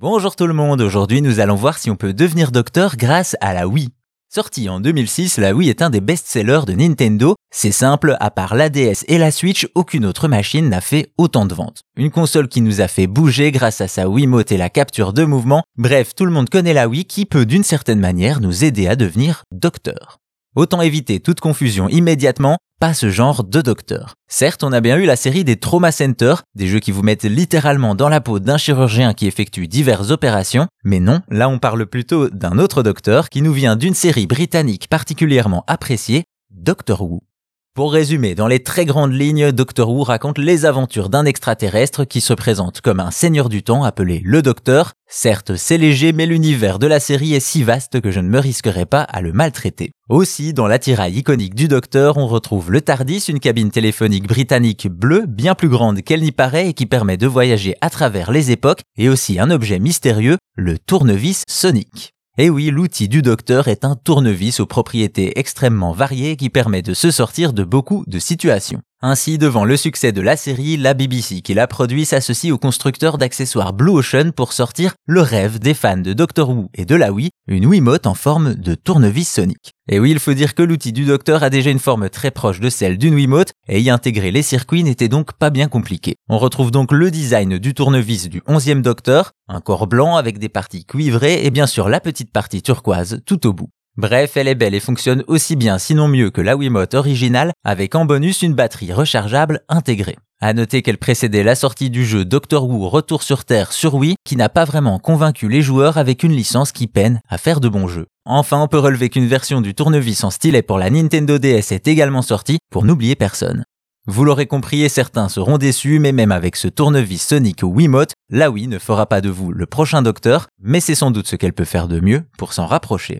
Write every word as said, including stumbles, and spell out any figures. Bonjour tout le monde, aujourd'hui nous allons voir si on peut devenir docteur grâce à la Wii. Sortie en deux mille six, la Wii est un des best-sellers de Nintendo. C'est simple, à part la D S et la Switch, aucune autre machine n'a fait autant de ventes. Une console qui nous a fait bouger grâce à sa Wiimote et la capture de mouvement. Bref, tout le monde connaît la Wii qui peut d'une certaine manière nous aider à devenir docteur. Autant éviter toute confusion immédiatement, pas ce genre de docteur. Certes, on a bien eu la série des Trauma Center, des jeux qui vous mettent littéralement dans la peau d'un chirurgien qui effectue diverses opérations, mais non, là on parle plutôt d'un autre docteur qui nous vient d'une série britannique particulièrement appréciée, Doctor Who. Pour résumer, dans les très grandes lignes, Doctor Who raconte les aventures d'un extraterrestre qui se présente comme un seigneur du temps appelé le Docteur. Certes, c'est léger, mais l'univers de la série est si vaste que je ne me risquerai pas à le maltraiter. Aussi, dans l'attirail iconique du Docteur, on retrouve le TARDIS, une cabine téléphonique britannique bleue, bien plus grande qu'elle n'y paraît et qui permet de voyager à travers les époques, et aussi un objet mystérieux, le tournevis sonique. Et oui, l'outil du docteur est un tournevis aux propriétés extrêmement variées qui permet de se sortir de beaucoup de situations. Ainsi, devant le succès de la série, la B B C qui la produit s'associe au constructeur d'accessoires Blue Ocean pour sortir le rêve des fans de Doctor Who et de la Wii, une Wiimote en forme de tournevis sonique. Et oui, il faut dire que l'outil du docteur a déjà une forme très proche de celle d'une Wiimote, et y intégrer les circuits n'était donc pas bien compliqué. On retrouve donc le design du tournevis du onzième docteur, un corps blanc avec des parties cuivrées et bien sûr la petite partie turquoise tout au bout. Bref, elle est belle et fonctionne aussi bien sinon mieux que la Wiimote originale, avec en bonus une batterie rechargeable intégrée. À noter qu'elle précédait la sortie du jeu Doctor Who Retour sur Terre sur Wii, qui n'a pas vraiment convaincu les joueurs avec une licence qui peine à faire de bons jeux. Enfin, on peut relever qu'une version du tournevis en stylet pour la Nintendo D S est également sortie, pour n'oublier personne. Vous l'aurez compris et certains seront déçus, mais même avec ce tournevis Sonic Wiimote, la Wii ne fera pas de vous le prochain docteur, mais c'est sans doute ce qu'elle peut faire de mieux pour s'en rapprocher.